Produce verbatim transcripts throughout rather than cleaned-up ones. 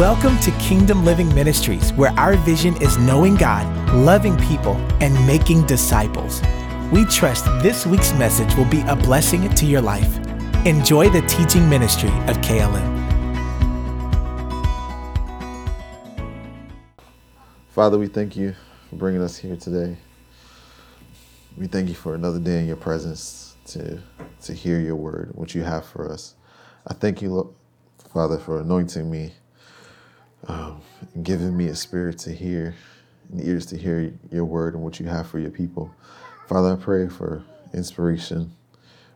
Welcome to Kingdom Living Ministries, where our vision is knowing God, loving people, and making disciples. We trust this week's message will be a blessing to your life. Enjoy the teaching ministry of K L M. Father, we thank you for bringing us here today. We thank you for another day in your presence to, to hear your word, what you have for us. I thank you, Father, for anointing me, um, and giving me a spirit to hear and ears to hear your word and what you have for your people. Father, I pray for inspiration,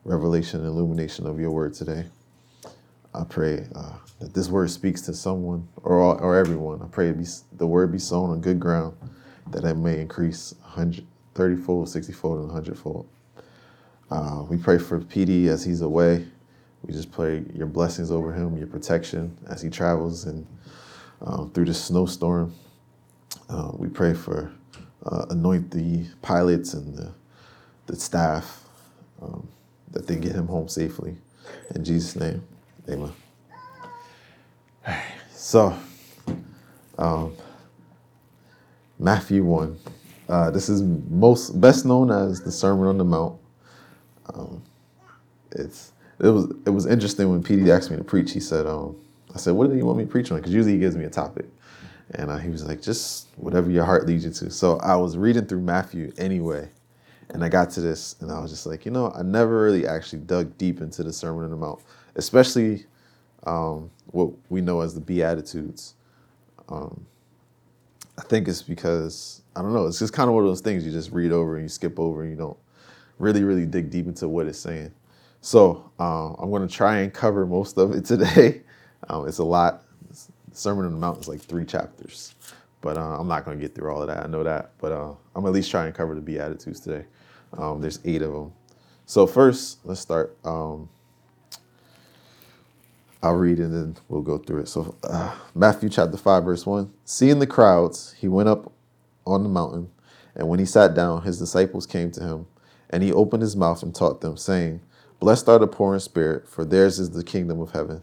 revelation, and illumination of your word today. I pray uh, that this word speaks to someone or or everyone. I pray it be, the word be sown on good ground, that it may increase one hundred thirty-fold, sixty-fold, and one hundred-fold. Uh, we pray for P D as he's away. We just pray your blessings over him, your protection as he travels and um, through the snowstorm. Uh, we pray for uh, anoint the pilots and the, the staff, um, that they get him home safely. In Jesus' name, amen. So, um, Matthew one. Uh, this is most best known as the Sermon on the Mount. Um, it's... It was it was interesting when Petey asked me to preach. He said, um, I said, what do you want me to preach on? Because usually he gives me a topic. And uh, he was like, just whatever your heart leads you to. So I was reading through Matthew anyway. And I got to this and I was just like, you know, I never really actually dug deep into the Sermon on the Mount, especially um, what we know as the Beatitudes. Um, I think it's because, I don't know, it's just kind of one of those things you just read over and you skip over and you don't really, really dig deep into what it's saying. So um, I'm going to try and cover most of it today. Um, it's a lot. The Sermon on the Mount is like three chapters, but uh, I'm not going to get through all of that. I know that, but uh, I'm at least trying to cover the Beatitudes today. Um, there's eight of them. So first, let's start. Um, I'll read and then we'll go through it. So uh, Matthew chapter five, verse one. Seeing the crowds, he went up on the mountain, and when he sat down, his disciples came to him, and he opened his mouth and taught them, saying, blessed are the poor in spirit, for theirs is the kingdom of heaven.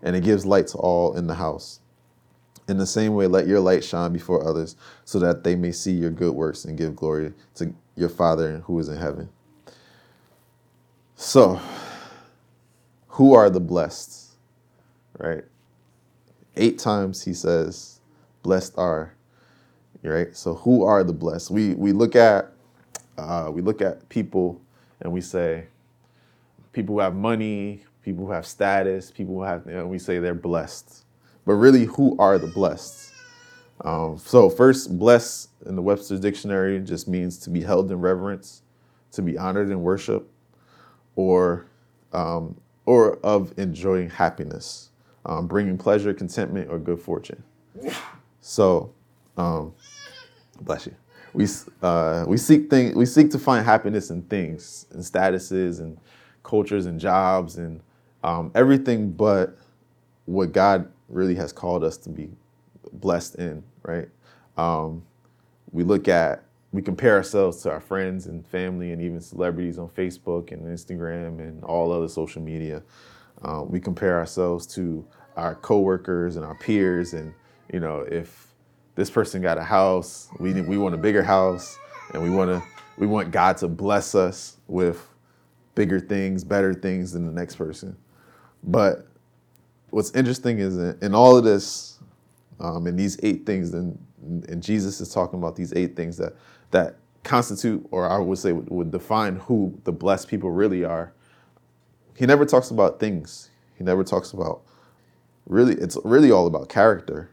and it gives light to all in the house. In the same way, let your light shine before others, so that they may see your good works and give glory to your Father who is in heaven. So, who are the blessed? Right? Eight times he says, blessed are. Right? So, who are the blessed? We we look at uh, we look at people. And we say, people who have money, people who have status, people who have, you know, we say they're blessed. But really, who are the blessed? Um, so first, blessed in the Webster's Dictionary just means to be held in reverence, to be honored in worship, or um, or of enjoying happiness, um, bringing pleasure, contentment, or good fortune. So, um, bless you. We uh, we seek thing we seek to find happiness in things and statuses and cultures and jobs and um, everything but what God really has called us to be blessed in, right? Um, we look at we compare ourselves to our friends and family and even celebrities on Facebook and Instagram and all other social media. Uh, we compare ourselves to our coworkers and our peers, and you know if. This person got a house. We we want a bigger house, and we want to we want God to bless us with bigger things, better things than the next person. But what's interesting is in, in all of this, Um, and these eight things, and, and Jesus is talking about these eight things that that constitute, or I would say would, would define who the blessed people really are. He never talks about things. He never talks about, really, it's really all about character.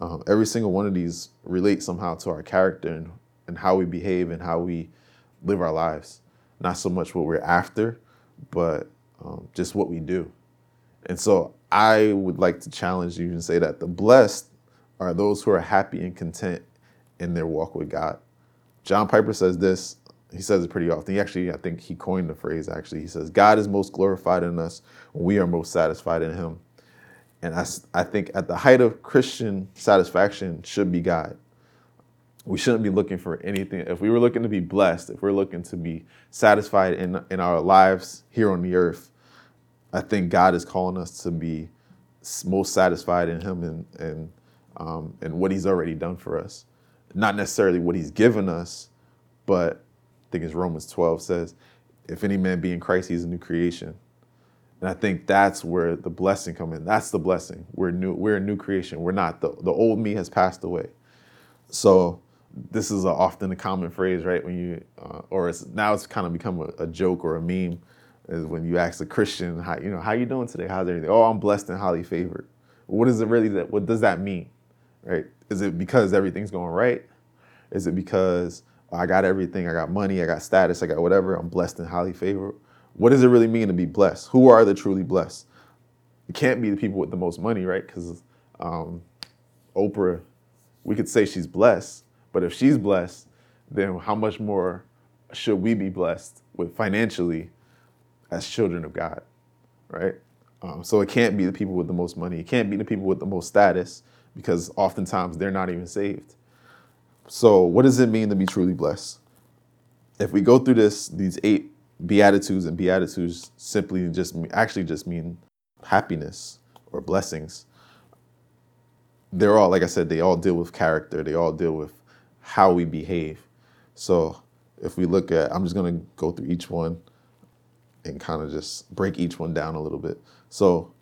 Um, every single one of these relate somehow to our character and, and how we behave and how we live our lives. Not so much what we're after, but um, just what we do. And so I would like to challenge you and say that the blessed are those who are happy and content in their walk with God. John Piper says this. He says it pretty often. He actually, I think he coined the phrase, actually. He says, God is most glorified in us when we are most satisfied in him. And I, I think at the height of Christian satisfaction should be God. We shouldn't be looking for anything. If we were looking to be blessed, if we're looking to be satisfied in, in our lives here on the earth, I think God is calling us to be most satisfied in him and and um, and what he's already done for us. Not necessarily what he's given us, but I think it's Romans twelve says, if any man be in Christ, he's a new creation. And I think that's where the blessing comes in. That's the blessing. We're new. We're a new creation. We're not. The, the old me has passed away. So this is a, often a common phrase, right? When you, uh, or it's now it's kind of become a, a joke or a meme, is when you ask a Christian, how you know, how you doing today? How's everything? Oh, I'm blessed and highly favored. What is it really that? What does that mean, right? Is it because everything's going right? Is it because I got everything? I got money. I got status. I got whatever. I'm blessed and highly favored. What does it really mean to be blessed? Who are the truly blessed? It can't be the people with the most money, right? Because um, Oprah, we could say she's blessed, but if she's blessed, then how much more should we be blessed with financially as children of God, right? Um, so it can't be the people with the most money. It can't be the people with the most status, because oftentimes they're not even saved. So what does it mean to be truly blessed? If we go through this, these eight Beatitudes, and Beatitudes simply just actually just mean happiness or blessings. They're all, like I said, they all deal with character. They all deal with how we behave. So if we look at, I'm just going to go through each one and kind of just break each one down a little bit. So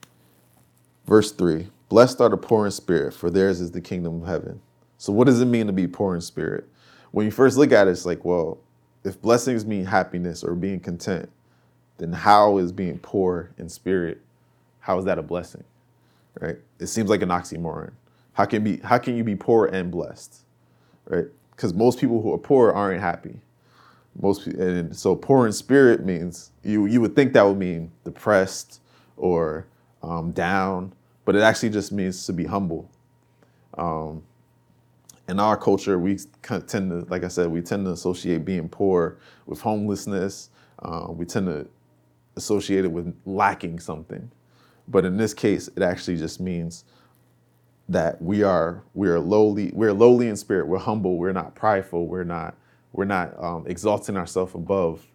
verse three, blessed are the poor in spirit, for theirs is the kingdom of heaven. So what does it mean to be poor in spirit? When you first look at it, it's like, well, if blessings mean happiness or being content, then how is being poor in spirit, how is that a blessing, right? It seems like an oxymoron. How can be how can you be poor and blessed, right? Because most people who are poor aren't happy. Most and so poor in spirit means you you would think that would mean depressed or um, down, but it actually just means to be humble. Um, In our culture, we tend to, like I said, we tend to associate being poor with homelessness. Uh, we tend to associate it with lacking something. But in this case, it actually just means that we are we are lowly. We're lowly in spirit. We're humble. We're not prideful. We're not we're not um, exalting ourselves above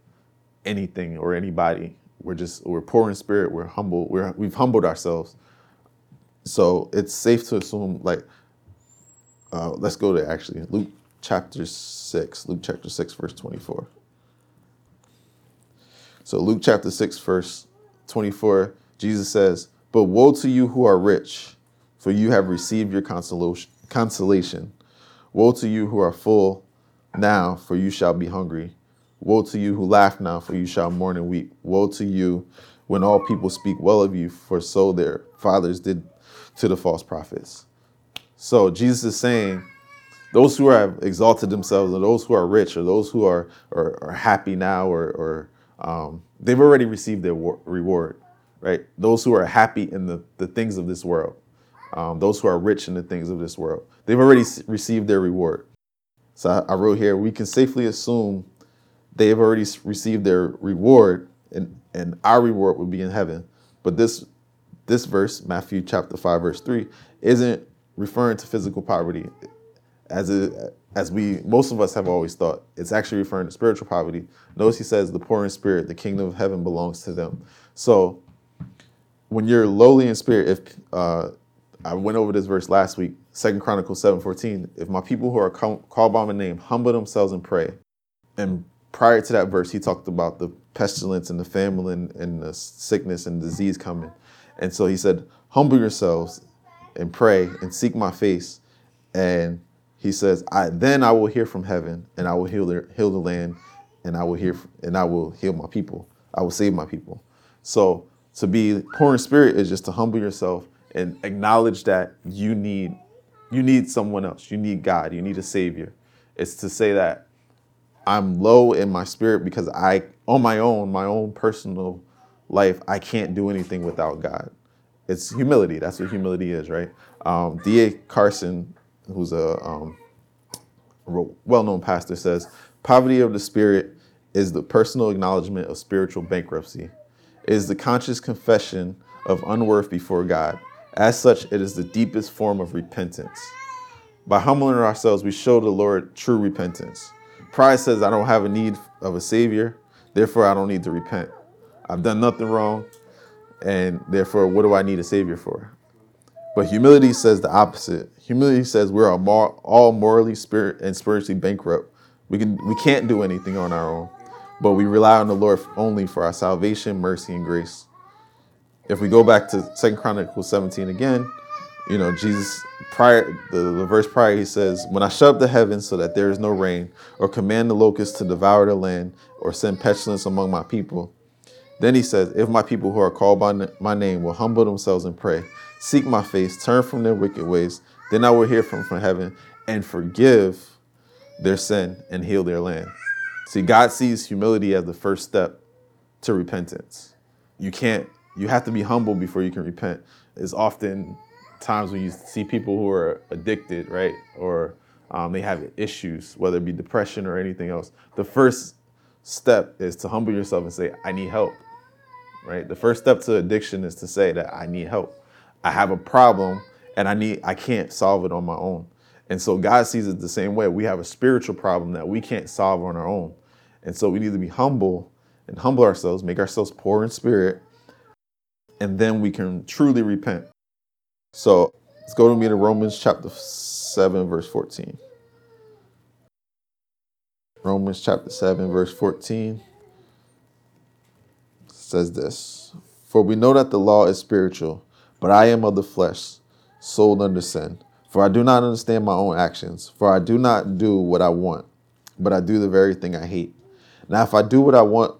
anything or anybody. We're just we're poor in spirit. We're humble. We're we've humbled ourselves. So it's safe to assume like. Uh, let's go to actually Luke chapter six, Luke chapter six, verse twenty-four. So Luke chapter six, verse twenty-four, Jesus says, but woe to you who are rich, for you have received your consolation. Woe to you who are full now, for you shall be hungry. Woe to you who laugh now, for you shall mourn and weep. Woe to you when all people speak well of you, for so their fathers did to the false prophets. So Jesus is saying, those who have exalted themselves, or those who are rich, or those who are are, are happy now, or, or um, they've already received their war- reward, right? Those who are happy in the, the things of this world, um, those who are rich in the things of this world, they've already received their reward. So I, I wrote here, we can safely assume they have already received their reward, and, and our reward would be in heaven. But this this verse, Matthew chapter five, verse three, isn't referring to physical poverty, as it, as we most of us have always thought. It's actually referring to spiritual poverty. Notice he says, the poor in spirit, the kingdom of heaven belongs to them. So when you're lowly in spirit, if uh, I went over this verse last week, Second Chronicles seven fourteen, if my people who are called by my name humble themselves and pray. And prior to that verse, he talked about the pestilence and the famine and the sickness and disease coming. And so he said, humble yourselves and pray and seek my face. And he says, I, then I will hear from heaven, and I will heal the, heal the land, and I will hear and I will heal my people. I will save my people. So to be poor in spirit is just to humble yourself and acknowledge that you need you need someone else. You need God. You need a savior. It's to say that I'm low in my spirit because I, on my own, my own personal life, I can't do anything without God. It's humility. That's what humility is, right? Um, D A Carson, who's a um, well-known pastor, says, poverty of the spirit is the personal acknowledgement of spiritual bankruptcy. It is the conscious confession of unworth before God. As such, it is the deepest form of repentance. By humbling ourselves, we show the Lord true repentance. Pride says, I don't have a need of a savior, therefore I don't need to repent. I've done nothing wrong, and therefore what do I need a savior for? But humility says the opposite. Humility says we're all morally spirit and spiritually bankrupt. We can we can't do anything on our own, but we rely on the Lord only for our salvation, mercy, and grace. If we go back to Second Chronicles seventeen again, you know, Jesus, prior the, the verse prior, he says, when I shut up the heavens so that there is no rain, or command the locusts to devour the land, or send pestilence among my people. Then he says, if my people who are called by my name will humble themselves and pray, seek my face, turn from their wicked ways, then I will hear from, from heaven and forgive their sin and heal their land. See, God sees humility as the first step to repentance. You can't, you have to be humble before you can repent. It's often times when you see people who are addicted, right? Or um, they have issues, whether it be depression or anything else. The first step is to humble yourself and say, I need help, right? The first step to addiction is to say that I need help. I have a problem and I need, I can't solve it on my own. And so God sees it the same way. We have a spiritual problem that we can't solve on our own. And so we need to be humble and humble ourselves, make ourselves poor in spirit, and then we can truly repent. So let's go to me to Romans chapter seven, verse fourteen. Romans chapter seven, verse fourteen says this. For we know that the law is spiritual, but I am of the flesh, sold under sin. For I do not understand my own actions, for I do not do what I want, but I do the very thing I hate. Now, if I do what I want,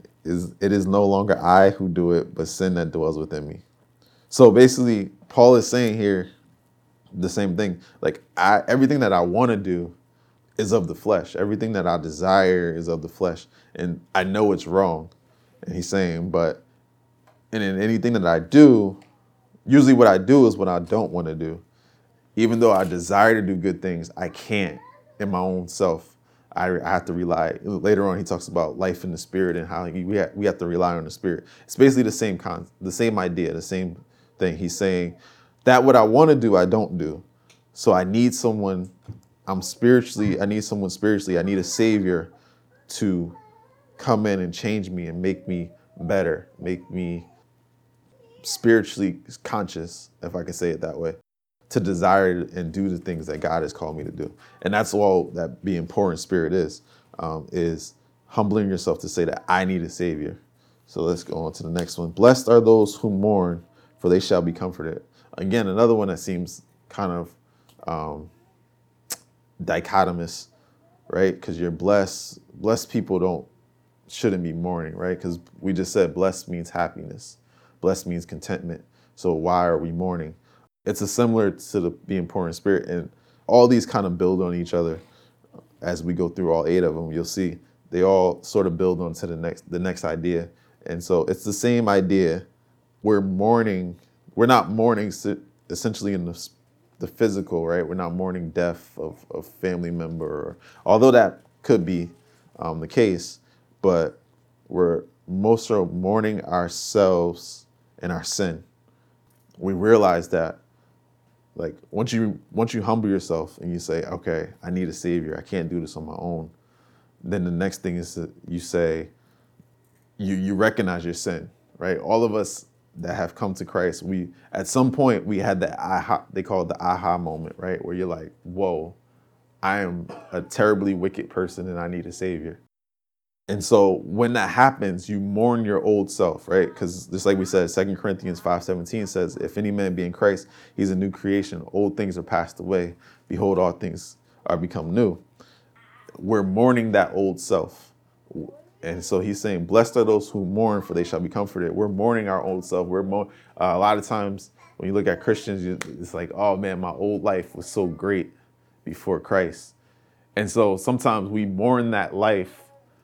is it is no longer I who do it, but sin that dwells within me. So basically, Paul is saying here the same thing. Like I, everything that I want to do is of the flesh. Everything that I desire is of the flesh, and I know it's wrong. And he's saying, but and in anything that I do. Usually what I do is what I don't want to do. Even though I desire to do good things, I can't in my own self. I, I have to rely. Later on, he talks about life in the spirit and how we have, we have to rely on the spirit. It's basically the same con, the same idea, the same thing. He's saying that what I want to do, I don't do. So I need someone, I'm spiritually, I need someone spiritually. I need a savior to come in and change me and make me better, make me spiritually conscious, if I can say it that way, to desire and do the things that God has called me to do. And that's all that being poor in spirit is, um, is humbling yourself to say that I need a savior. So let's go on to the next one. Blessed are those who mourn, for they shall be comforted. Again, another one that seems kind of um, dichotomous, right? Because you're blessed. Blessed people don't shouldn't be mourning, right? Because we just said blessed means happiness. Blessed means contentment. So why are we mourning? It's a similar to the being poor in spirit. And all these kind of build on each other as we go through all eight of them. You'll see they all sort of build on to the next the next idea. And so it's the same idea. We're mourning. We're not mourning essentially in the, the physical, right? We're not mourning death of a family member. Or, although that could be um, the case, but we're most are mourning ourselves and our sin. We realize that Like once you once you humble yourself and you say, okay, I need a savior. I can't do this on my own. Then the next thing is that you say, you you recognize your sin, right? All of us that have come to Christ, we at some point we had the aha. They call it the aha moment, right? Where you're like, whoa, I am a terribly wicked person and I need a savior. And so when that happens, you mourn your old self, right? Because just like we said, Second Corinthians five seventeen says, if any man be in Christ, he's a new creation. Old things are passed away. Behold, all things are become new. We're mourning that old self. And so he's saying, blessed are those who mourn, for they shall be comforted. We're mourning our old self. We're mo- uh, a lot of times when you look at Christians, it's like, oh man, my old life was so great before Christ. And so sometimes we mourn that life.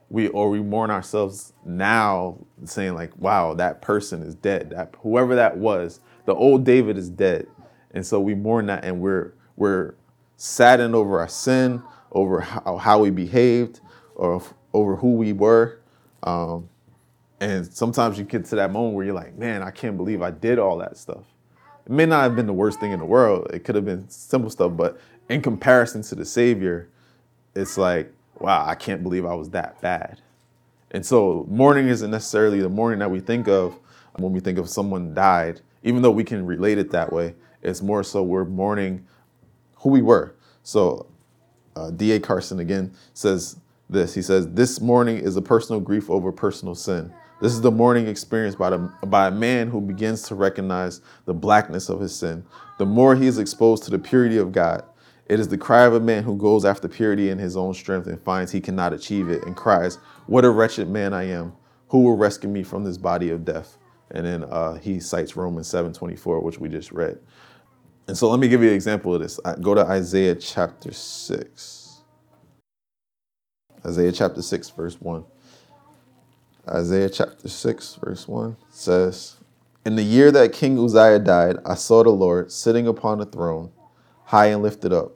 We or we mourn ourselves now, saying like, wow, that person is dead. That whoever that was, the old David is dead. And so we mourn that, and we're we're saddened over our sin, over how, how we behaved, or over who we were. Um, and sometimes you get to that moment where you're like, man, I can't believe I did all that stuff. It may not have been the worst thing in the world. It could have been simple stuff, but in comparison to the Savior, it's like, wow, I can't believe I was that bad. And so mourning isn't necessarily the mourning that we think of when we think of someone died, even though we can relate it that way. It's more so we're mourning who we were. So uh, D A Carson again says this. He says, this mourning is a personal grief over personal sin. This is the mourning experienced by, the, by a man who begins to recognize the blackness of his sin. The more he is exposed to the purity of God, it is the cry of a man who goes after purity in his own strength and finds he cannot achieve it and cries, what a wretched man I am. Who will rescue me from this body of death? And then uh, he cites Romans seven twenty-four, which we just read. And so let me give you an example of this. I go to Isaiah chapter six. Isaiah chapter six, verse one. Isaiah chapter six, verse one says, in the year that King Uzziah died, I saw the Lord sitting upon a throne, high and lifted up.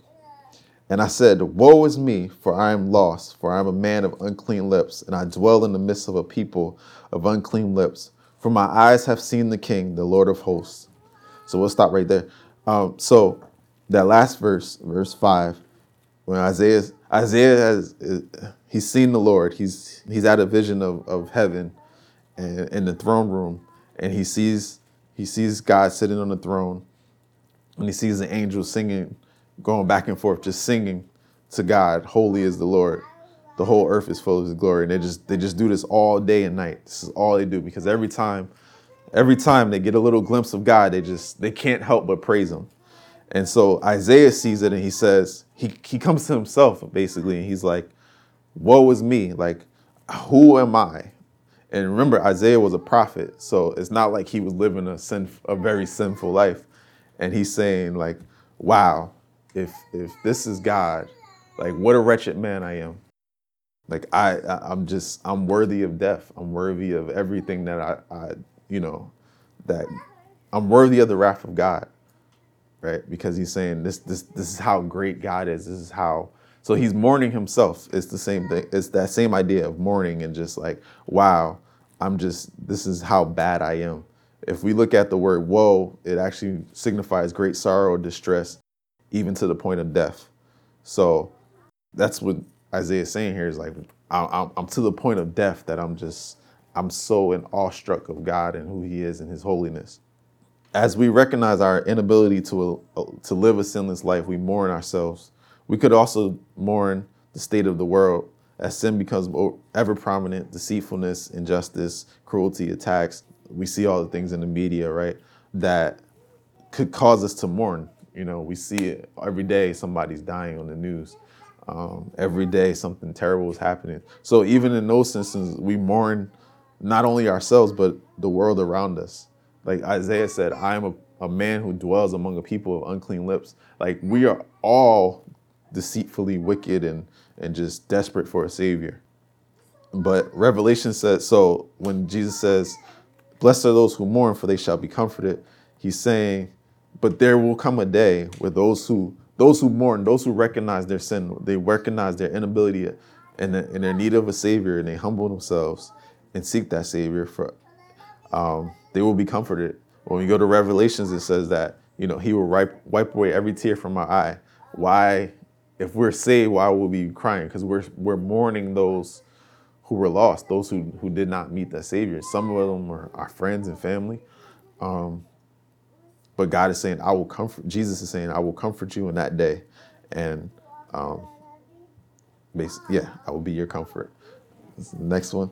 And I said, woe is me, for I am lost, for I am a man of unclean lips, and I dwell in the midst of a people of unclean lips. For my eyes have seen the King, the Lord of hosts. So we'll stop right there. Um, so that last verse, verse five, when Isaiah, Isaiah has, he's seen the Lord. He's he's at a vision of, of heaven and in the throne room, and he sees he sees God sitting on the throne, and he sees an angel singing, going back and forth, just singing to God, holy is the Lord. The whole earth is full of his glory. And they just they just do this all day and night. This is all they do, because every time, every time they get a little glimpse of God, they just they can't help but praise him. And so Isaiah sees it, and he says, he he comes to himself basically, and he's like, woe is me, like, who am I? And remember, Isaiah was a prophet, so it's not like he was living a sin, a very sinful life. And he's saying, like, wow. If if this is God, like, what a wretched man I am. Like, I, I, I'm just, I'm worthy of death. I'm worthy of everything that I, I, you know, that I'm worthy of the wrath of God, right? Because he's saying this, this, this is how great God is. This is how, so he's mourning himself. It's the same thing. It's that same idea of mourning and just like, wow, I'm just, this is how bad I am. If we look at the word woe, it actually signifies great sorrow or distress, even to the point of death. So that's what Isaiah is saying here is like, I'm, I'm to the point of death that I'm just, I'm so in awestruck of God and who he is and his holiness. As we recognize our inability to, to live a sinless life, we mourn ourselves. We could also mourn the state of the world as sin becomes ever prominent, deceitfulness, injustice, cruelty, attacks. We see all the things in the media, right, that could cause us to mourn. You know, we see it every day. Somebody's dying on the news. Um, every day something terrible is happening. So even in those instances, we mourn not only ourselves, but the world around us. Like Isaiah said, I am a, a man who dwells among a people of unclean lips. Like, we are all deceitfully wicked and, and just desperate for a savior. But Revelation says, so when Jesus says, blessed are those who mourn, for they shall be comforted, he's saying, but there will come a day where those who those who mourn, those who recognize their sin, they recognize their inability and, and their need of a savior, and they humble themselves and seek that savior, for um, they will be comforted. When we go to Revelations, it says that, you know, he will wipe, wipe away every tear from our eye. Why, if we're saved, why will we be crying? Because we're we're mourning those who were lost, those who, who did not meet that savior. Some of them are our friends and family. Um, But God is saying, I will comfort, Jesus is saying, I will comfort you in that day. And um, basically, yeah, I will be your comfort. Next one,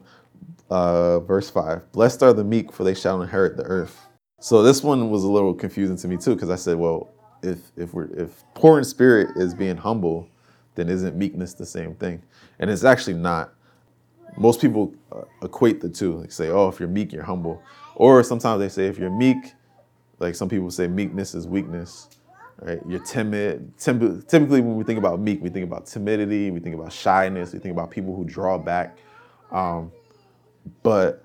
uh, verse five. Blessed are the meek, for they shall inherit the earth. So this one was a little confusing to me too, because I said, well, if if we're if poor in spirit is being humble, then isn't meekness the same thing? And it's actually not. Most people uh, equate the two. They say, oh, if you're meek, you're humble. Or sometimes they say, if you're meek, like some people say, meekness is weakness, right? You're timid. Tim- typically, when we think about meek, we think about timidity, we think about shyness, we think about people who draw back. Um, but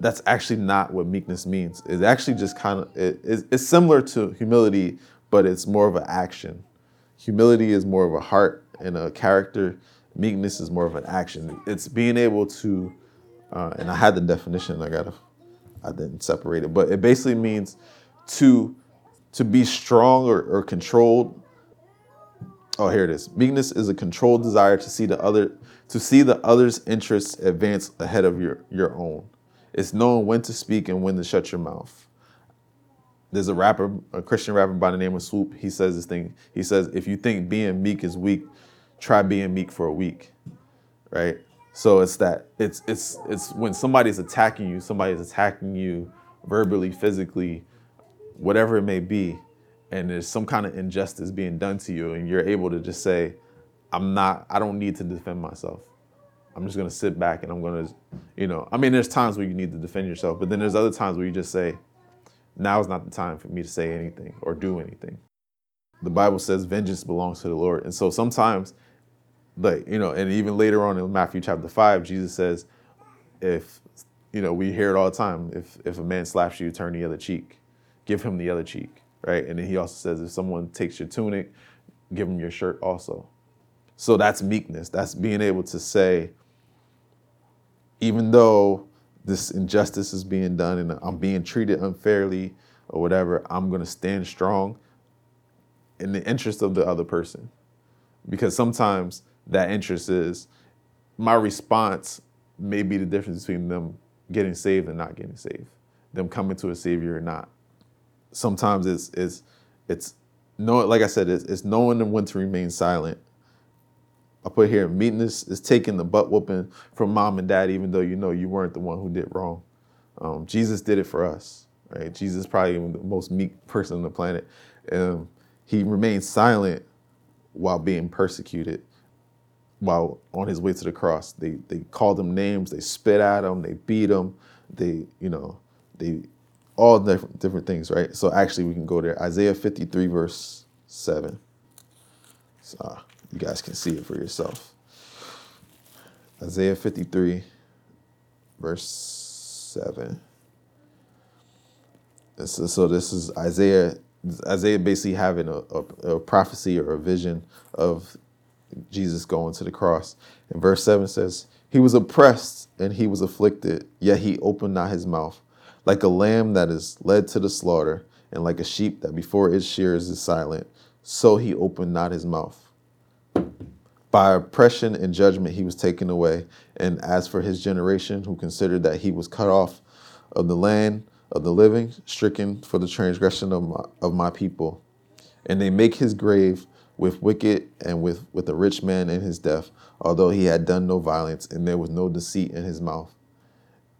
that's actually not what meekness means. It's actually just kind of, it, it's, it's similar to humility, but it's more of an action. Humility is more of a heart and a character. Meekness is more of an action. It's being able to, uh, and I had the definition, I got to, I didn't separate it, but it basically means to to be strong or, or controlled. Oh, here it is. Meekness is a controlled desire to see the other to see the other's interests advance ahead of your, your own. It's knowing when to speak and when to shut your mouth. There's a rapper, a Christian rapper by the name of Swoop. He says this thing. He says, if you think being meek is weak, try being meek for a week, right? So it's that it's it's it's when somebody's attacking you, somebody's attacking you verbally, physically, whatever it may be, and there's some kind of injustice being done to you, and you're able to just say, I'm not, I don't need to defend myself. I'm just gonna sit back and I'm gonna, you know, I mean, there's times where you need to defend yourself, but then there's other times where you just say, now is not the time for me to say anything or do anything. The Bible says vengeance belongs to the Lord. And so sometimes, like, you know, and even later on in Matthew chapter five, Jesus says, if, you know, we hear it all the time, if if a man slaps you, turn the other cheek, give him the other cheek, right? And then he also says, if someone takes your tunic, give him your shirt also. So that's meekness. That's being able to say, even though this injustice is being done and I'm being treated unfairly or whatever, I'm going to stand strong in the interest of the other person. Because sometimes that interest is, my response may be the difference between them getting saved and not getting saved, them coming to a savior or not. Sometimes it's it's it's no, like I said, it's, it's knowing when to remain silent. I put here, meekness is taking the butt whooping from mom and dad, even though you know you weren't the one who did wrong. Um, Jesus did it for us, right? Jesus is probably the most meek person on the planet. Um, he remained silent while being persecuted. While on his way to the cross, they they called him names, they spit at him, they beat him, they, you know, they, all different, different things, right? So actually we can go there. Isaiah fifty-three, verse seven. So you guys can see it for yourself. Isaiah fifty-three, verse seven. So, so this is Isaiah, Isaiah basically having a, a, a prophecy or a vision of Jesus going to the cross. And verse seven says, he was oppressed and he was afflicted, yet he opened not his mouth. Like a lamb that is led to the slaughter, and like a sheep that before its shearers is silent, so he opened not his mouth. By oppression and judgment he was taken away. And as for his generation, who considered that he was cut off of the land of the living, stricken for the transgression of my, of my people. And they make his grave with wicked and with, with a rich man in his death, although he had done no violence and there was no deceit in his mouth.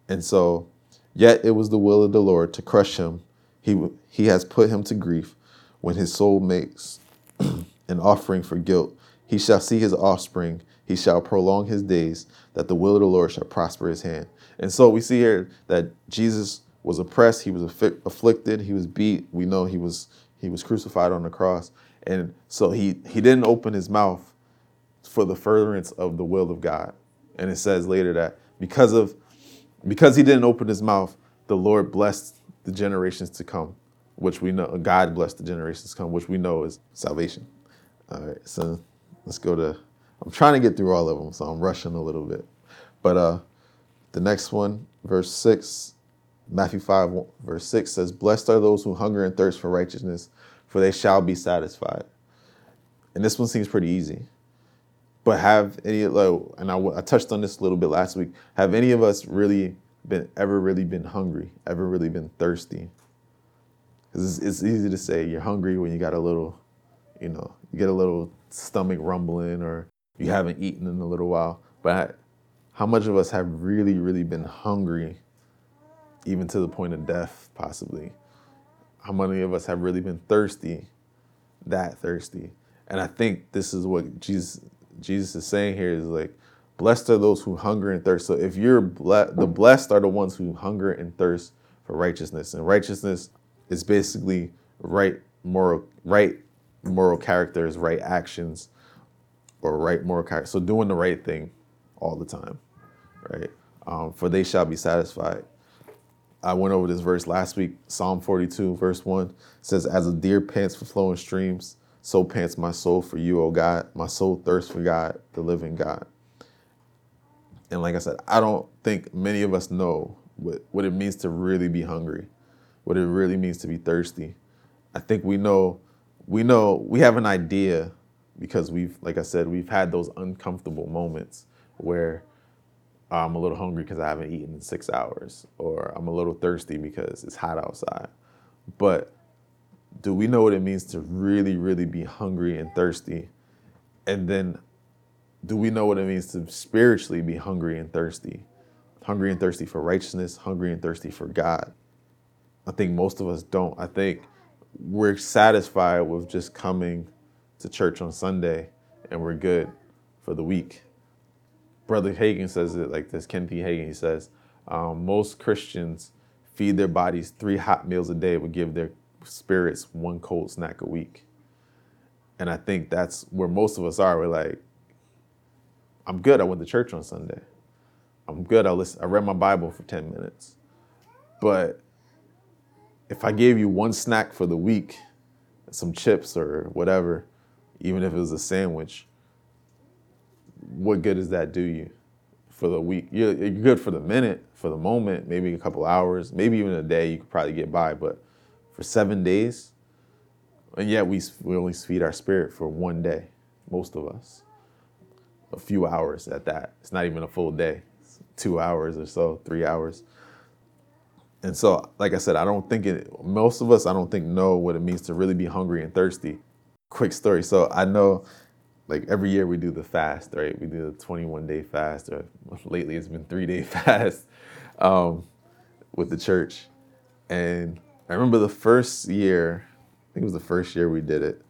And so, yet it was the will of the Lord to crush him. He he has put him to grief. When his soul makes an offering for guilt, he shall see his offspring. He shall prolong his days, that the will of the Lord shall prosper his hand. And so we see here that Jesus was oppressed. He was afflicted. He was beat. We know he was he was crucified on the cross. And so he, he didn't open his mouth for the furtherance of the will of God. And it says later that because of because he didn't open his mouth, the Lord blessed the generations to come, which we know, God blessed the generations to come, which we know is salvation. All right, so let's go to, I'm trying to get through all of them, so I'm rushing a little bit. But uh, the next one, verse six, Matthew five, verse six says, "Blessed are those who hunger and thirst for righteousness, for they shall be satisfied." And this one seems pretty easy. But have any, like, and I, I touched on this a little bit last week, have any of us really been, ever really been hungry, ever really been thirsty? Because it's, it's easy to say you're hungry when you got a little, you know, you get a little stomach rumbling or you haven't eaten in a little while. But how much of us have really, really been hungry, even to the point of death, possibly? How many of us have really been thirsty, that thirsty? And I think this is what Jesus, Jesus is saying here is like, blessed are those who hunger and thirst. So if you're blessed, the blessed are the ones who hunger and thirst for righteousness. And righteousness is basically right moral, right moral characters, right actions, or right moral character. So doing the right thing all the time, right? Um, for they shall be satisfied. I went over this verse last week. Psalm forty-two, verse one says, "As a deer pants for flowing streams, so pants my soul for you, O God. My soul thirsts for God, the living God." And like I said, I don't think many of us know what, what it means to really be hungry, what it really means to be thirsty. I think we know, we know, we have an idea because we've, like I said, we've had those uncomfortable moments where I'm a little hungry because I haven't eaten in six hours, or I'm a little thirsty because it's hot outside. But do we know what it means to really, really be hungry and thirsty? And then do we know what it means to spiritually be hungry and thirsty? Hungry and thirsty for righteousness, hungry and thirsty for God. I think most of us don't. I think we're satisfied with just coming to church on Sunday and we're good for the week. Brother Hagen says it like this, Ken P. Hagen, he says, um, most Christians feed their bodies three hot meals a day but give their spirits one cold snack a week. And I think that's where most of us are. We're like, I'm good, I went to church on Sunday. I'm good, I listened, I read my Bible for ten minutes. But if I gave you one snack for the week, some chips or whatever, even if it was a sandwich, what good does that do you for the week? You're good for the minute, for the moment, maybe a couple hours, maybe even a day you could probably get by, but for seven days, and yet we we only feed our spirit for one day, most of us. A few hours at that. It's not even a full day, it's two hours or so, three hours. And so, like I said, I don't think it, most of us, I don't think know what it means to really be hungry and thirsty. Quick story. So I know, like every year we do the fast, right? We do the twenty-one day fast, or lately it's been three day fast um, with the church. And I remember the first year, I think it was the first year we did it.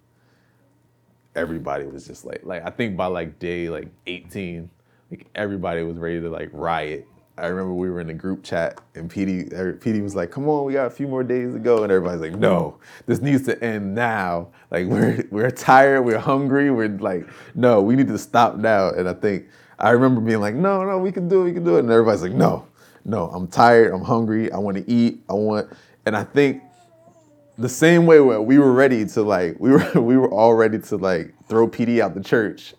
Everybody was just like, like I think by like day like eighteen, like everybody was ready to like riot. I remember we were in a group chat and P D, P D was like, "Come on, we got a few more days to go." And everybody's like, "No, this needs to end now. Like we're we're tired, we're hungry, we're like, no, we need to stop now." And I think I remember being like, "No, no, we can do it, we can do it." And everybody's like, "No, no, I'm tired, I'm hungry, I want to eat, I want." And I think the same way where we were ready to like, we were we were all ready to like throw P D out the church.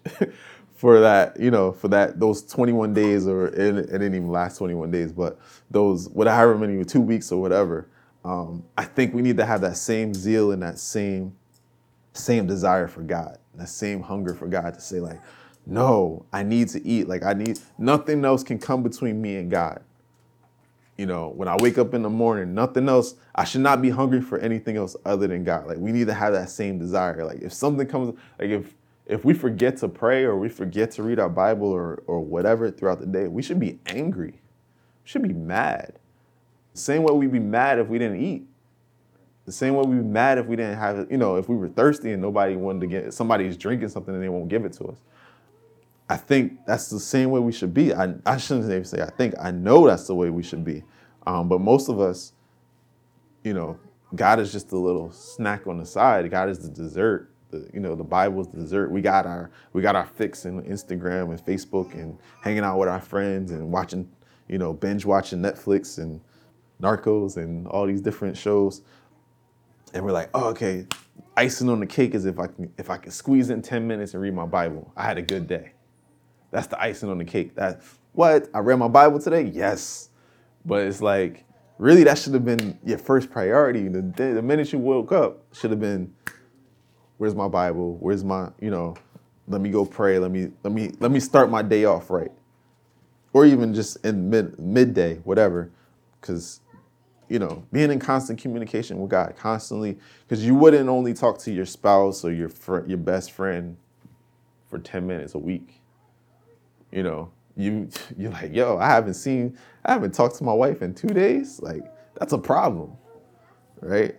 For that, you know, for that, those twenty-one days, or it, it didn't even last twenty-one days, but those, whatever many, two weeks or whatever, um, I think we need to have that same zeal and that same, same desire for God, that same hunger for God to say like, no, I need to eat. Like I need, nothing else can come between me and God. You know, when I wake up in the morning, nothing else, I should not be hungry for anything else other than God. Like we need to have that same desire. Like if something comes, like if, If we forget to pray or we forget to read our Bible or or whatever throughout the day, we should be angry. We should be mad. The same way we'd be mad if we didn't eat. The same way we'd be mad if we didn't have, you know, if we were thirsty and nobody wanted to get, somebody's drinking something and they won't give it to us. I think that's the same way we should be. I, I shouldn't even say I think. I know that's the way we should be. Um, but most of us, you know, God is just a little snack on the side. God is the dessert. the, you know, the Bible's dessert. We got our we got our fix in Instagram and Facebook and hanging out with our friends and watching, you know, binge watching Netflix and Narcos and all these different shows. And we're like, oh, okay, icing on the cake is if I can if I can squeeze in ten minutes and read my Bible. I had a good day. That's the icing on the cake. That what? I read my Bible today? Yes. But it's like, really, that should have been your first priority. The, the minute you woke up should have been, where's my Bible? Where's my, you know, let me go pray. Let me let me let me start my day off right. Or even just in mid midday, whatever. Because, you know, being in constant communication with God constantly, because you wouldn't only talk to your spouse or your fr- your best friend for ten minutes a week. You know, you, you're like, yo, I haven't seen, I haven't talked to my wife in two days. Like, that's a problem, right?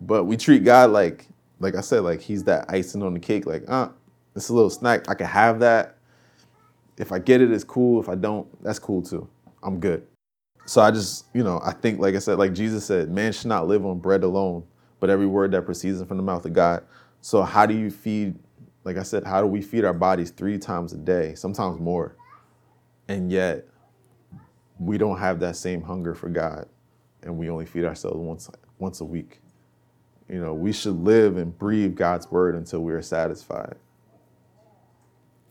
But we treat God like, like I said, like he's that icing on the cake. Like, uh, it's a little snack. I can have that. If I get it, it's cool. If I don't, that's cool too. I'm good. So I just, you know, I think, like I said, like Jesus said, man should not live on bread alone, but every word that proceeds from the mouth of God. So how do you feed, like I said, how do we feed our bodies three times a day, sometimes more? And yet we don't have that same hunger for God, and we only feed ourselves once once a week. You know, we should live and breathe God's word until we are satisfied.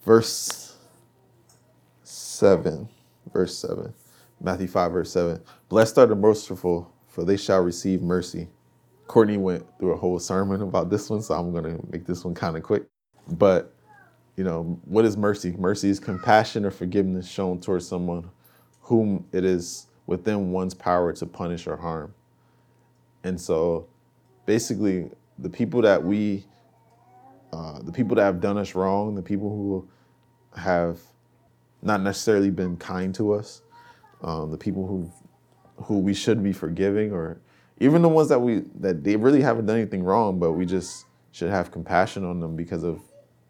Verse seven, verse seven. Matthew five, verse seven. Blessed are the merciful, for they shall receive mercy. Courtney went through a whole sermon about this one, so I'm going to make this one kind of quick. But, you know, what is mercy? Mercy is compassion or forgiveness shown towards someone whom it is within one's power to punish or harm. And so basically the people that we, uh, the people that have done us wrong, the people who have not necessarily been kind to us, Um, the people who who we should be forgiving, or even the ones that we that they really haven't done anything wrong, but we just should have compassion on them because of,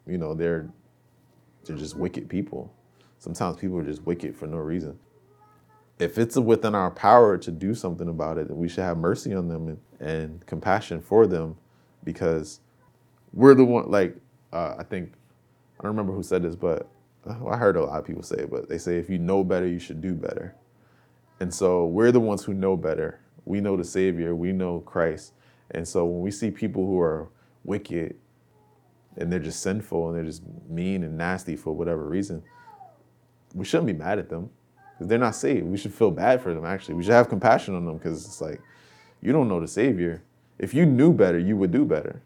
you know, they're they're just wicked people. Sometimes people are just wicked for no reason. If it's within our power to do something about it, then we should have mercy on them and, and compassion for them, because we're the one, like, uh, I think, I don't remember who said this, but I heard a lot of people say it, but they say, if you know better, you should do better. And so we're the ones who know better. We know the Savior. We know Christ. And so when we see people who are wicked and they're just sinful and they're just mean and nasty for whatever reason, we shouldn't be mad at them because they're not saved. We should feel bad for them, actually. We should have compassion on them because it's like, you don't know the Savior. If you knew better, you would do better.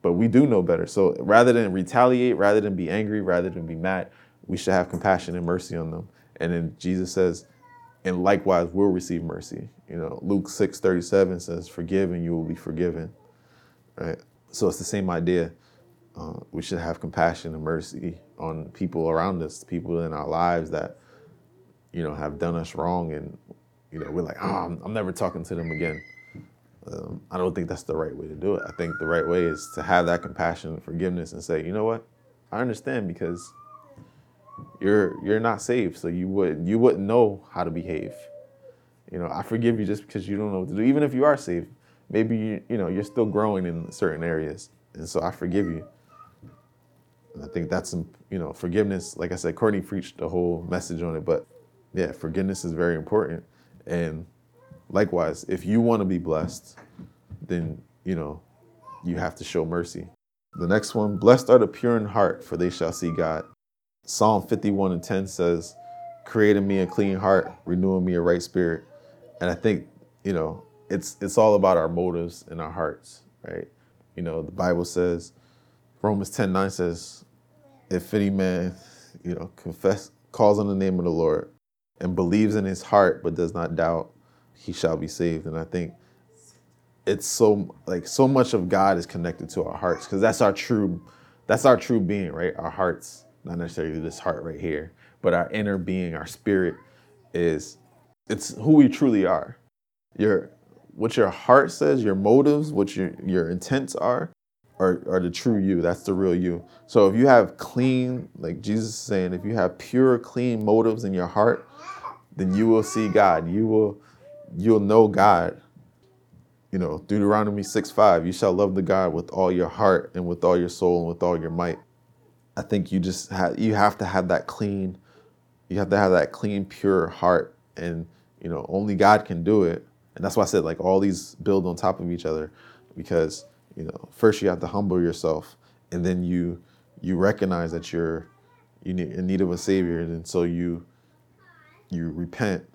But we do know better. So rather than retaliate, rather than be angry, rather than be mad, we should have compassion and mercy on them. And then Jesus says, and likewise, we'll receive mercy. You know, Luke six thirty-seven says, forgive and you will be forgiven, right? So it's the same idea. Uh, we should have compassion and mercy on people around us, people in our lives that, you know, have done us wrong. And, you know, we're like, oh, I'm, I'm never talking to them again. Um, I don't think that's the right way to do it. I think the right way is to have that compassion and forgiveness and say, you know what? I understand because You're you're not saved, so you would you wouldn't know how to behave. You know, I forgive you just because you don't know what to do. Even if you are saved, maybe you you know you're still growing in certain areas, and so I forgive you. And I think that's, you know, forgiveness. Like I said, Courtney preached the whole message on it, but yeah, forgiveness is very important. And likewise, if you want to be blessed, then you know you have to show mercy. The next one: blessed are the pure in heart, for they shall see God. Psalm fifty-one and ten says, create in me a clean heart, renew in me a right spirit. And I think, you know, it's it's all about our motives and our hearts, right? You know, the Bible says, Romans ten nine says, if any man, you know, confess, calls on the name of the Lord and believes in his heart but does not doubt, he shall be saved. And I think it's so, like, so much of God is connected to our hearts because that's our true, that's our true being, right? Our hearts. Not necessarily this heart right here, but our inner being, our spirit is, it's who we truly are. Your, what your heart says, your motives, what your, your intents are, are, are the true you. That's the real you. So if you have clean, like Jesus is saying, if you have pure, clean motives in your heart, then you will see God. You will, you'll know God. you know, Deuteronomy six five, you shall love the God with all your heart and with all your soul and with all your might. I think you just ha- you have to have that clean, you have to have that clean, pure heart, and you know, only God can do it. And that's why I said, like, all these build on top of each other, because you know, first you have to humble yourself, and then you you recognize that you're you need, in need of a savior, and so you you repent,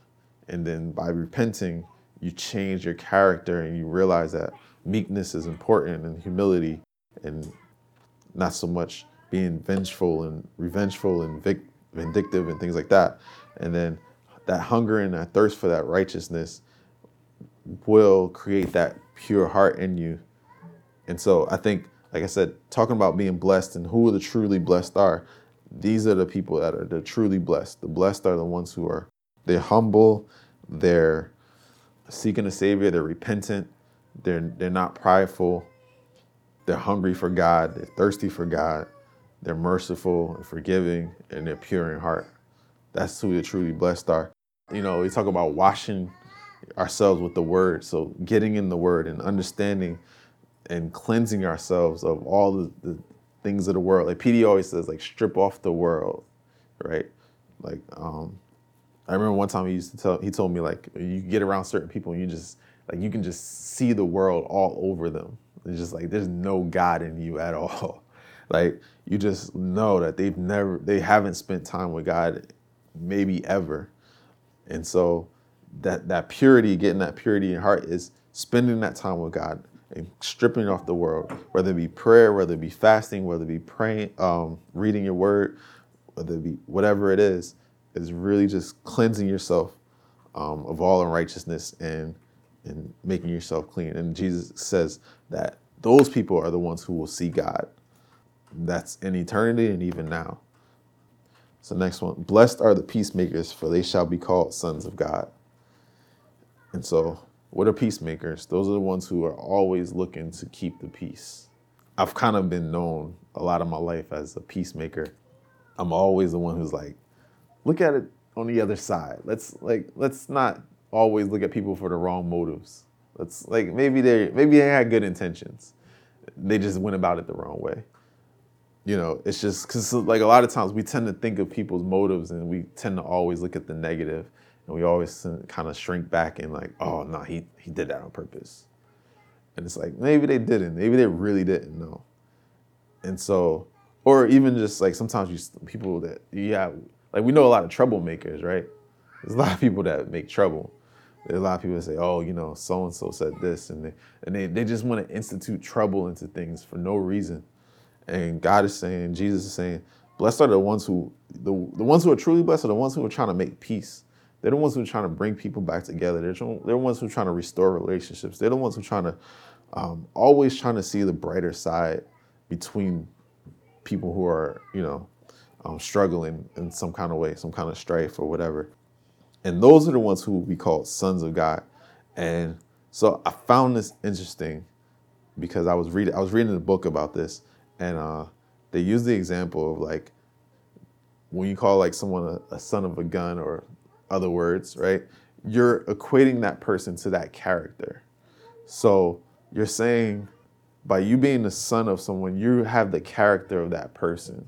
and then by repenting, you change your character and you realize that meekness is important, and humility, and not so much being vengeful and revengeful and vic- vindictive and things like that. And then that hunger and that thirst for that righteousness will create that pure heart in you. And so I think, like I said, talking about being blessed and who the truly blessed are, these are the people that are the truly blessed. The blessed are the ones who are, they're humble, they're seeking a savior, they're repentant, they're they're not prideful, they're hungry for God, they're thirsty for God, they're merciful and forgiving, and they're pure in heart. That's who the truly blessed are. You know, we talk about washing ourselves with the word, so getting in the word and understanding and cleansing ourselves of all the, the things of the world. Like P D always says, like, strip off the world, right? Like, um, I remember one time he used to tell, he told me, like, you get around certain people and you just, like, you can just see the world all over them. It's just like, there's no God in you at all. Like, you just know that they've never, they haven't spent time with God, maybe ever. And so that, that purity, getting that purity in heart is spending that time with God and stripping off the world, whether it be prayer, whether it be fasting, whether it be praying, um, reading your word, whether it be whatever it is, is really just cleansing yourself um, of all unrighteousness and and making yourself clean. And Jesus says that those people are the ones who will see God. That's in eternity and even now. So next one, blessed are the peacemakers, for they shall be called sons of God. And so what are peacemakers? Those are the ones who are always looking to keep the peace. I've kind of been known a lot of my life as a peacemaker. I'm always the one who's like, look at it on the other side. Let's like let's not always look at people for the wrong motives. Let's like maybe they maybe they had good intentions. They just went about it the wrong way. You know, it's just because, like, a lot of times we tend to think of people's motives and we tend to always look at the negative. And we always kind of shrink back and like, oh, no, he, he did that on purpose. And it's like, maybe they didn't. Maybe they really didn't know. And so, or even just like sometimes you people that, yeah, like we know a lot of troublemakers, right? There's a lot of people that make trouble. There's a lot of people that say, oh, you know, so-and-so said this. And they, and they, they just want to institute trouble into things for no reason. And God is saying, Jesus is saying, blessed are the ones who, the, the ones who are truly blessed are the ones who are trying to make peace. They're the ones who are trying to bring people back together. They're, tr- they're the ones who are trying to restore relationships. They're the ones who are trying to, um, always trying to see the brighter side between people who are, you know, um, struggling in some kind of way, some kind of strife or whatever. And those are the ones who will be called sons of God. And so I found this interesting because I was reading, I was reading a book about this, and uh, they used the example of, like, when you call, like, someone a, a son of a gun or other words, right? You're equating that person to that character. So you're saying by you being the son of someone, you have the character of that person.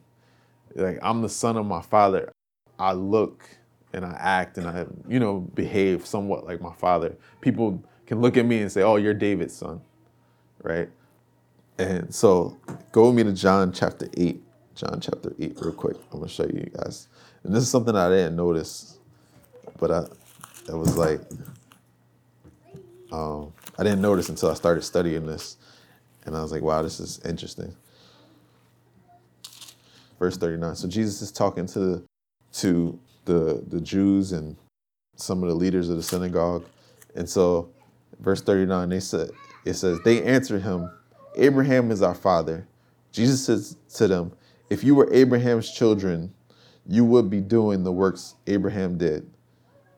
Like, I'm the son of my father. I look and I act and I, you know, behave somewhat like my father. People can look at me and say, oh, you're David's son, right? And so go with me to John chapter eight. John chapter eight real quick. I'm going to show you guys. And this is something I didn't notice, but I, it was like, um, I didn't notice until I started studying this. And I was like, wow, this is interesting. Verse thirty-nine. So Jesus is talking to the, to the, the Jews and some of the leaders of the synagogue. And so verse thirty-nine, they said, it says, they answered him, Abraham is our father. Jesus says to them, if you were Abraham's children, you would be doing the works Abraham did.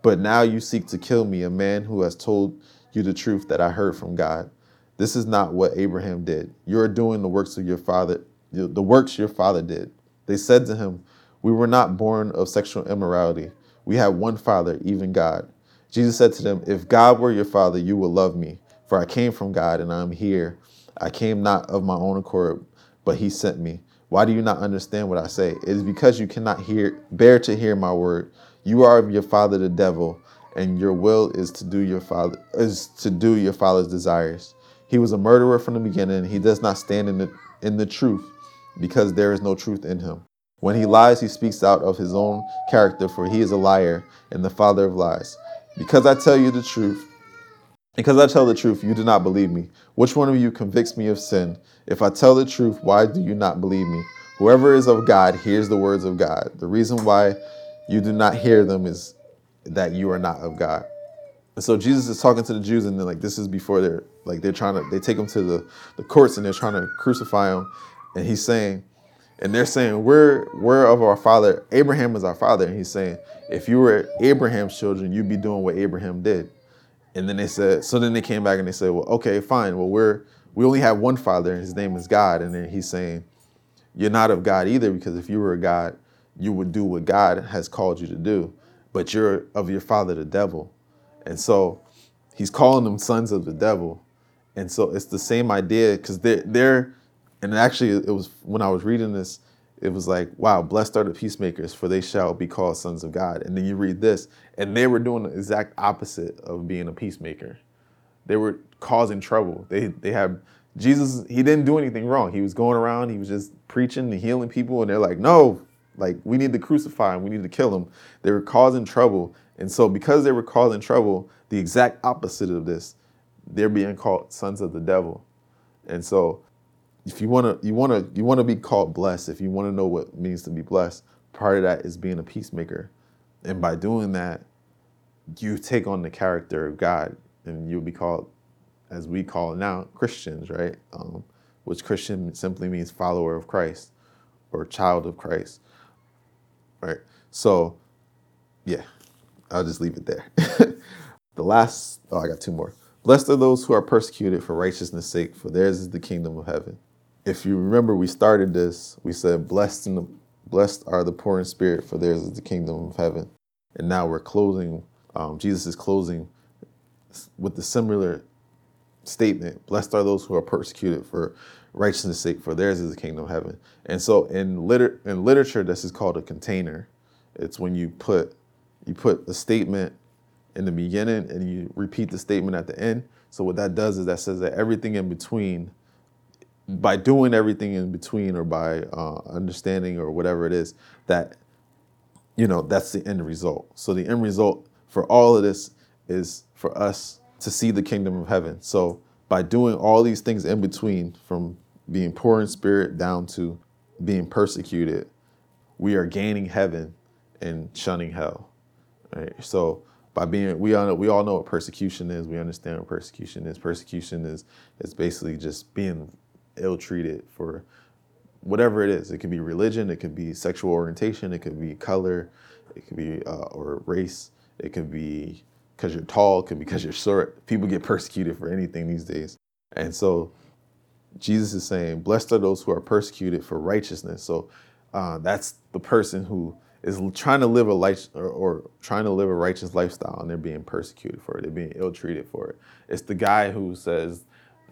But now you seek to kill me, a man who has told you the truth that I heard from God. This is not what Abraham did. You're doing the works of your father, the works your father did. They said to him, we were not born of sexual immorality. We have one father, even God. Jesus said to them, if God were your father, you would love me, For I came from God and I am here. I came not of my own accord, but he sent me. Why do you not understand what I say? It is because you cannot hear, bear to hear my word. You are of your father the devil, and your will is to do your father is to do your father's desires. He was a murderer from the beginning. He does not stand in the in the truth, because there is no truth in him. When he lies, he speaks out of his own character, for he is a liar and the father of lies. Because I tell you the truth, because I tell the truth, you do not believe me. Which one of you convicts me of sin? If I tell the truth, why do you not believe me? Whoever is of God hears the words of God. The reason why you do not hear them is that you are not of God. And so Jesus is talking to the Jews, and they're like, this is before they're like, they're trying to, they take him to the, the courts and they're trying to crucify him. And he's saying, and they're saying, we're, we're of our father. Abraham is our father. And he's saying, if you were Abraham's children, you'd be doing what Abraham did. And then they said, so then they came back and they said, well, okay, fine. Well, we're, we only have one father and his name is God. And then he's saying, you're not of God either, because if you were a God, you would do what God has called you to do, but you're of your father, the devil. And so he's calling them sons of the devil. And so it's the same idea, because they're, they're, and actually it was when I was reading this, it was like, wow, blessed are the peacemakers, for they shall be called sons of God. And then you read this, and they were doing the exact opposite of being a peacemaker. They were causing trouble. They they have Jesus, he didn't do anything wrong. He was going around, he was just preaching and healing people, and they're like, no, like we need to crucify him, we need to kill him. They were causing trouble. And so because they were causing trouble, the exact opposite of this, they're being called sons of the devil. And so if you want to you want to you want to be called blessed, if you want to know what it means to be blessed, part of that is being a peacemaker. And by doing that, you take on the character of God, and you'll be called, as we call it now, Christians, right? Um, which Christian simply means follower of Christ or child of Christ, right? So, yeah, I'll just leave it there. The last, oh, I got two more. Blessed are those who are persecuted for righteousness' sake, for theirs is the kingdom of heaven. If you remember, we started this, we said, blessed, in the, blessed are the poor in spirit, for theirs is the kingdom of heaven. And now we're closing, um, Jesus is closing with the similar statement, blessed are those who are persecuted for righteousness' sake, for theirs is the kingdom of heaven. And so in, liter- in literature, this is called a container. It's when you put You put a statement in the beginning and you repeat the statement at the end. So what that does is that says that everything in between, by doing everything in between or by uh, understanding or whatever it is, that, you know, that's the end result. So the end result for all of this is for us to see the kingdom of heaven. So by doing all these things in between, from being poor in spirit down to being persecuted, we are gaining heaven and shunning hell. Right. So by being, we all, we all know what persecution is. We understand what persecution is. Persecution is is basically just being ill-treated for whatever it is. It could be religion. It could be sexual orientation. It could be color. It could be uh, or race. It could be because you're tall. It could be because you're short. People get persecuted for anything these days. And so Jesus is saying, blessed are those who are persecuted for righteousness. So uh, that's the person who is trying to live a life or, or trying to live a righteous lifestyle, and they're being persecuted for it. They're being ill-treated for it. It's the guy who says,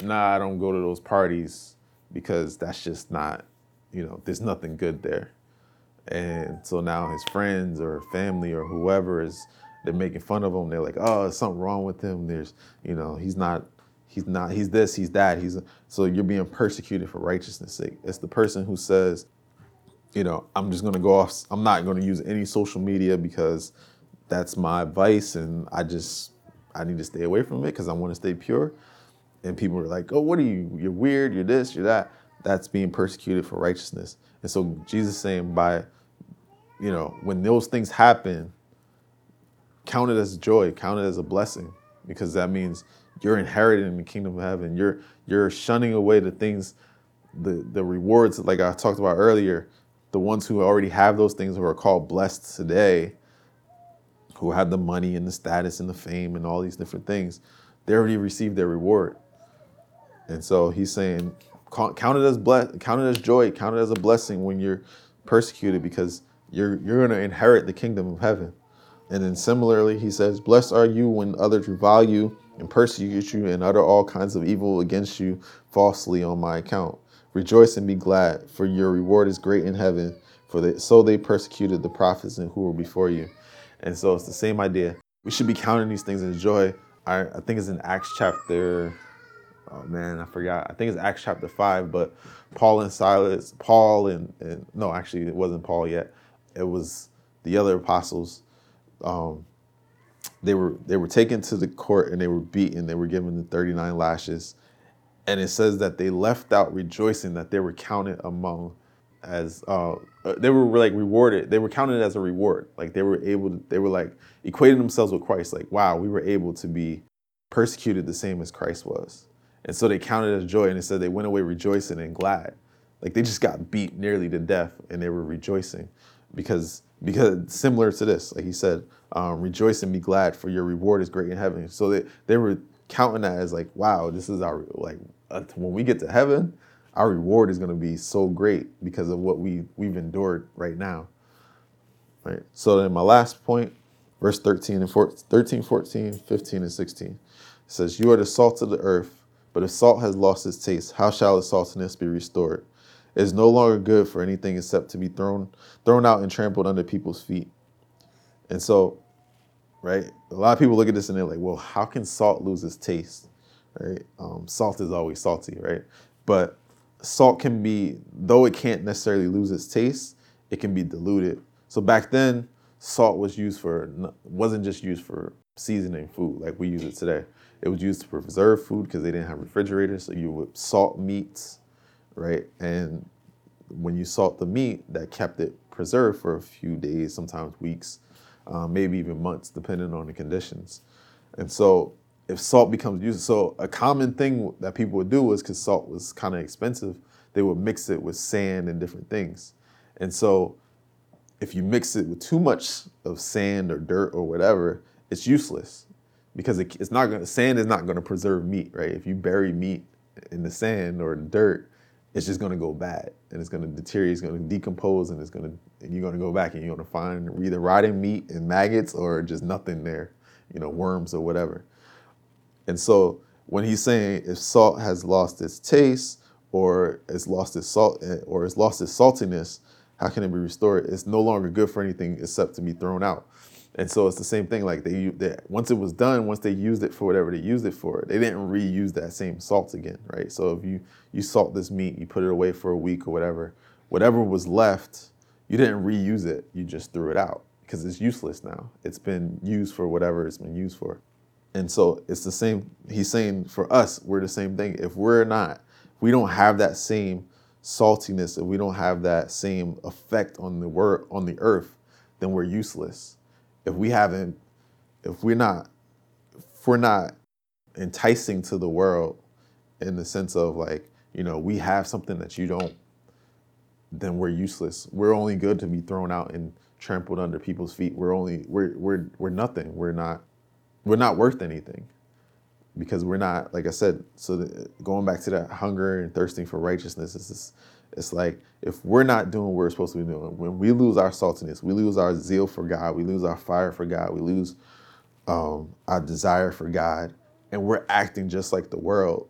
nah, I don't go to those parties because that's just not, you know, there's nothing good there. And so now his friends or family or whoever is, they're making fun of him. They're like, oh, there's something wrong with him. There's, you know, he's not, he's not, he's this, he's that. He's so you're being persecuted for righteousness' sake. It's the person who says, you know, I'm just going to go off. I'm not going to use any social media because that's my vice. And I just, I need to stay away from it because I want to stay pure. And people are like, oh, what are you? You're weird. You're this, you're that. That's being persecuted for righteousness. And so Jesus is saying by, you know, when those things happen, count it as joy, count it as a blessing, because that means you're inheriting the kingdom of heaven. You're, you're shunning away the things, the, the rewards, like I talked about earlier. The ones who already have those things, who are called blessed today, who have the money and the status and the fame and all these different things, they already received their reward. And so he's saying, count it as blessed, count it as joy, count it as a blessing when you're persecuted, because you're you're going to inherit the kingdom of heaven. And then similarly, he says, blessed are you when others revile you and persecute you and utter all kinds of evil against you falsely on my account. Rejoice and be glad, for your reward is great in heaven, for they, so they persecuted the prophets and who were before you. And so it's the same idea. We should be counting these things in joy. I, I think it's in Acts chapter, oh man, I forgot. I think it's Acts chapter five, but Paul and Silas, Paul and, and no, actually it wasn't Paul yet. It was the other apostles. Um, they were they were taken to the court and they were beaten. They were given the thirty-nine lashes. And it says that they left out rejoicing that they were counted among as, uh, they were like rewarded. They were counted as a reward. Like they were able to, they were like equating themselves with Christ. Like, wow, we were able to be persecuted the same as Christ was. And so they counted as joy. And it said they went away rejoicing and glad. Like they just got beat nearly to death and they were rejoicing because, because similar to this, like he said, um, rejoice and be glad for your reward is great in heaven. So they, they were counting that as like, wow, this is our, like, when we get to heaven, our reward is going to be so great because of what we, we've endured right now. Right. So then my last point, verse thirteen, and fourteen, thirteen, fourteen, fifteen, and sixteen. It says, you are the salt of the earth, but if salt has lost its taste, how shall its saltiness be restored? It is no longer good for anything except to be thrown thrown out and trampled under people's feet. And so, right, a lot of people look at this and they're like, well, how can salt lose its taste? Right? Um, salt is always salty, right? But salt can be, though it can't necessarily lose its taste, it can be diluted. So back then, salt was used for, wasn't just used for seasoning food like we use it today. It was used to preserve food because they didn't have refrigerators. So you would salt meats, right? And when you salt the meat, that kept it preserved for a few days, sometimes weeks, uh, maybe even months, depending on the conditions. And so, if salt becomes used, so a common thing that people would do was, because salt was kind of expensive, they would mix it with sand and different things. And so if you mix it with too much of sand or dirt or whatever, it's useless because it, it's not going to, sand is not going to preserve meat, right? If you bury meat in the sand or dirt, it's just going to go bad and it's going to deteriorate, it's going to decompose and it's going to, and you're going to go back and you're going to find either rotting meat and maggots or just nothing there, you know, worms or whatever. And so when he's saying if salt has lost its taste or it's lost its salt or it's lost its saltiness, how can it be restored? It's no longer good for anything except to be thrown out. And so it's the same thing. Like they, they once it was done, once they used it for whatever they used it for, they didn't reuse that same salt again, right? So if you, you salt this meat, you put it away for a week or whatever, whatever was left, you didn't reuse it. You just threw it out because it's useless now. It's been used for whatever it's been used for. And so it's the same, he's saying for us, we're the same thing. If we're not, if we don't have that same saltiness, if we don't have that same effect on the word, on the earth, then we're useless. If we haven't, if we're not, if we're not enticing to the world in the sense of like, you know, we have something that you don't, then we're useless. We're only good to be thrown out and trampled under people's feet. We're only, we're, we're, we're nothing. We're not. We're not worth anything because we're not, like I said, so the, going back to that hunger and thirsting for righteousness, it's, just, it's like if we're not doing what we're supposed to be doing, when we lose our saltiness, we lose our zeal for God, we lose our fire for God, we lose um, our desire for God, and we're acting just like the world,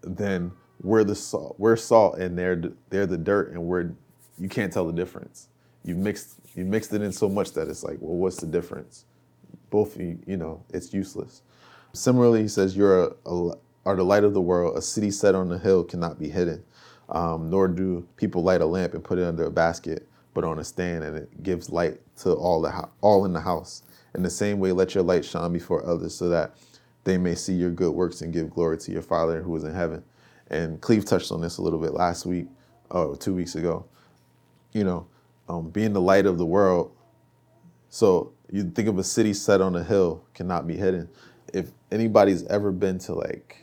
then we're the salt, we're salt and they're, they're the dirt and we're, you can't tell the difference. You've mixed, you've mixed it in so much that it's like, well, what's the difference? Both, you know, it's useless. Similarly, he says, you're a, a, are the light of the world. A city set on a hill cannot be hidden, um, nor do people light a lamp and put it under a basket, but on a stand, and it gives light to all the ho- all in the house. In the same way, let your light shine before others so that they may see your good works and give glory to your Father who is in heaven. And Cleve touched on this a little bit last week, or two weeks ago, you know, um, being the light of the world. So you think of a city set on a hill cannot be hidden. If anybody's ever been to like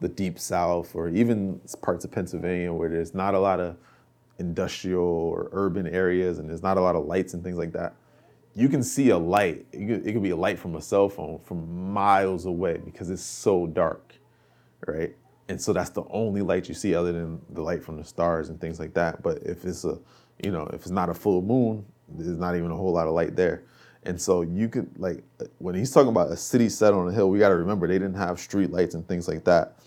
the deep south or even parts of Pennsylvania where there's not a lot of industrial or urban areas and there's not a lot of lights and things like that, you can see a light. It could, it could be a light from a cell phone from miles away because it's so dark, right? And so that's the only light you see other than the light from the stars and things like that. But if it's a, you know, if it's not a full moon, there's not even a whole lot of light there. And so you could, like, when he's talking about a city set on a hill, we got to remember they didn't have street lights and things like that.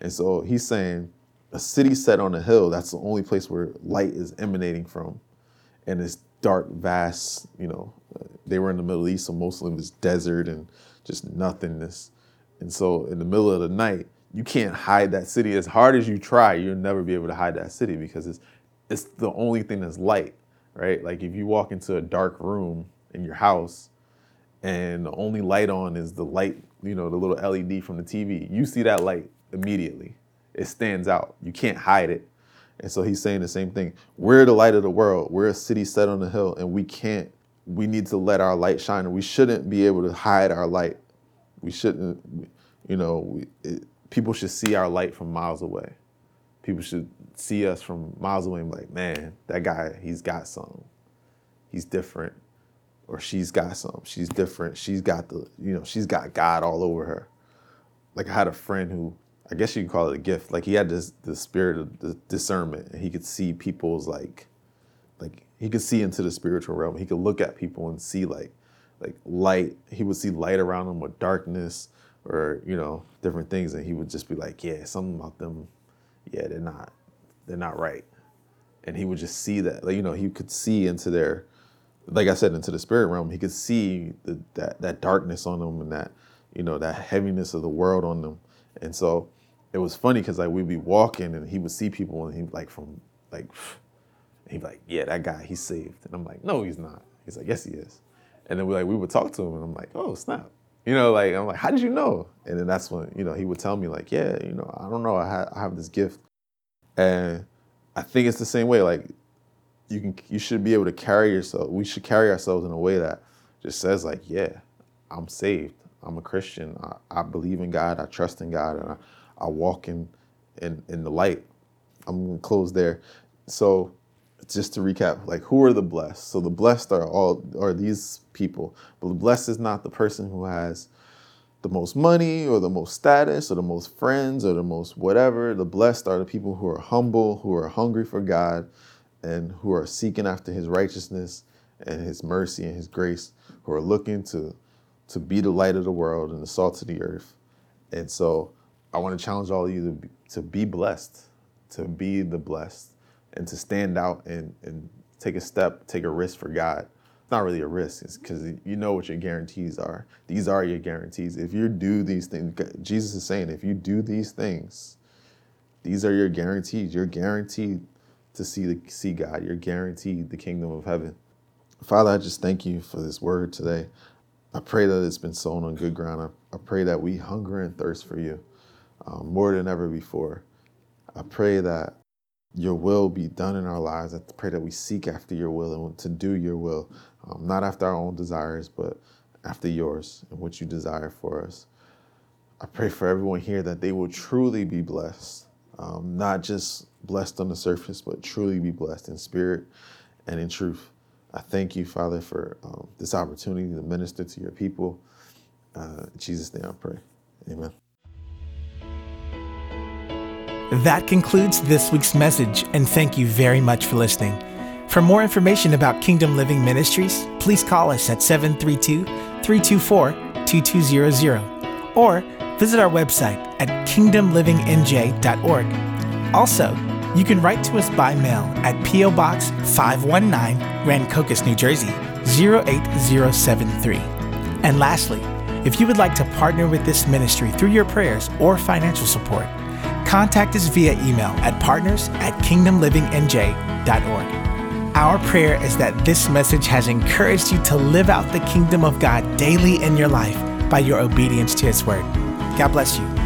And so he's saying a city set on a hill, that's the only place where light is emanating from. And it's dark, vast, you know, they were in the Middle East, so most of them is desert and just nothingness. And so in the middle of the night, you can't hide that city. As hard as you try, you'll never be able to hide that city because it's it's the only thing that's light, right? Like if you walk into a dark room in your house and the only light on is the light, you know, the little L E D from the T V, you see that light immediately. It stands out. You can't hide it. And so he's saying the same thing. We're the light of the world. We're a city set on a hill, and we can't, we need to let our light shine, and we shouldn't be able to hide our light. We shouldn't, you know, we, it, people should see our light from miles away. People should see us from miles away and be like, man, that guy, he's got something. He's different. Or she's got something. She's different. She's got the, you know, she's got God all over her. Like I had a friend who, I guess you could call it a gift. Like he had this the spirit of discernment, and he could see people's like, like he could see into the spiritual realm. He could look at people and see like, like light. He would see light around them or darkness or, you know, different things. And he would just be like, yeah, something about them. Yeah, they're not, they're not right. And he would just see that, like, you know, he could see into their, like I said, into the spirit realm. He could see the, that, that darkness on them and that, you know, that heaviness of the world on them. And so it was funny because like we'd be walking and he would see people and he like from like, he'd be like, yeah, that guy, he's saved. And I'm like, no, he's not. He's like, yes, he is. And then we like, we would talk to him and I'm like, oh, snap. You know, like, I'm like, how did you know? And then that's when, you know, he would tell me like, yeah, you know, I don't know. I, ha- I have this gift. And I think it's the same way. Like you can, you should be able to carry yourself. We should carry ourselves in a way that just says like, yeah, I'm saved. I'm a Christian. I, I believe in God. I trust in God. And I, I walk in, in, in the light. I'm going to close there. So just to recap, like who are the blessed? So the blessed are all are these people. But the blessed is not the person who has the most money or the most status or the most friends or the most whatever. The blessed are the people who are humble, who are hungry for God, and who are seeking after his righteousness and his mercy and his grace, who are looking to to be the light of the world and the salt of the earth. And so I want to challenge all of you to be, to be blessed, to be the blessed, and to stand out and, and take a step, take a risk for God. It's not really a risk, it's because you know what your guarantees are. These are your guarantees. If you do these things, Jesus is saying, if you do these things, these are your guarantees. You're guaranteed to see the, see God. You're guaranteed the kingdom of heaven. Father, I just thank you for this word today. I pray that it's been sown on good ground. I, I pray that we hunger and thirst for you um, more than ever before. I pray that your will be done in our lives. I pray that we seek after your will and to do your will, um, not after our own desires, but after yours and what you desire for us. I pray for everyone here that they will truly be blessed, um, not just blessed on the surface, but truly be blessed in spirit and in truth. I thank you, Father, for um, this opportunity to minister to your people. Uh, in Jesus' name I pray. Amen. That concludes this week's message, and thank you very much for listening. For more information about Kingdom Living Ministries, please call us at seven three two, three two four, two two zero zero or visit our website at kingdom living n j dot org. Also, you can write to us by mail at P O Box five one nine, Rancocas, New Jersey, zero eight zero seven three. And lastly, if you would like to partner with this ministry through your prayers or financial support, contact us via email at partners at kingdom living n j dot org. Our prayer is that this message has encouraged you to live out the kingdom of God daily in your life by your obedience to His word. God bless you.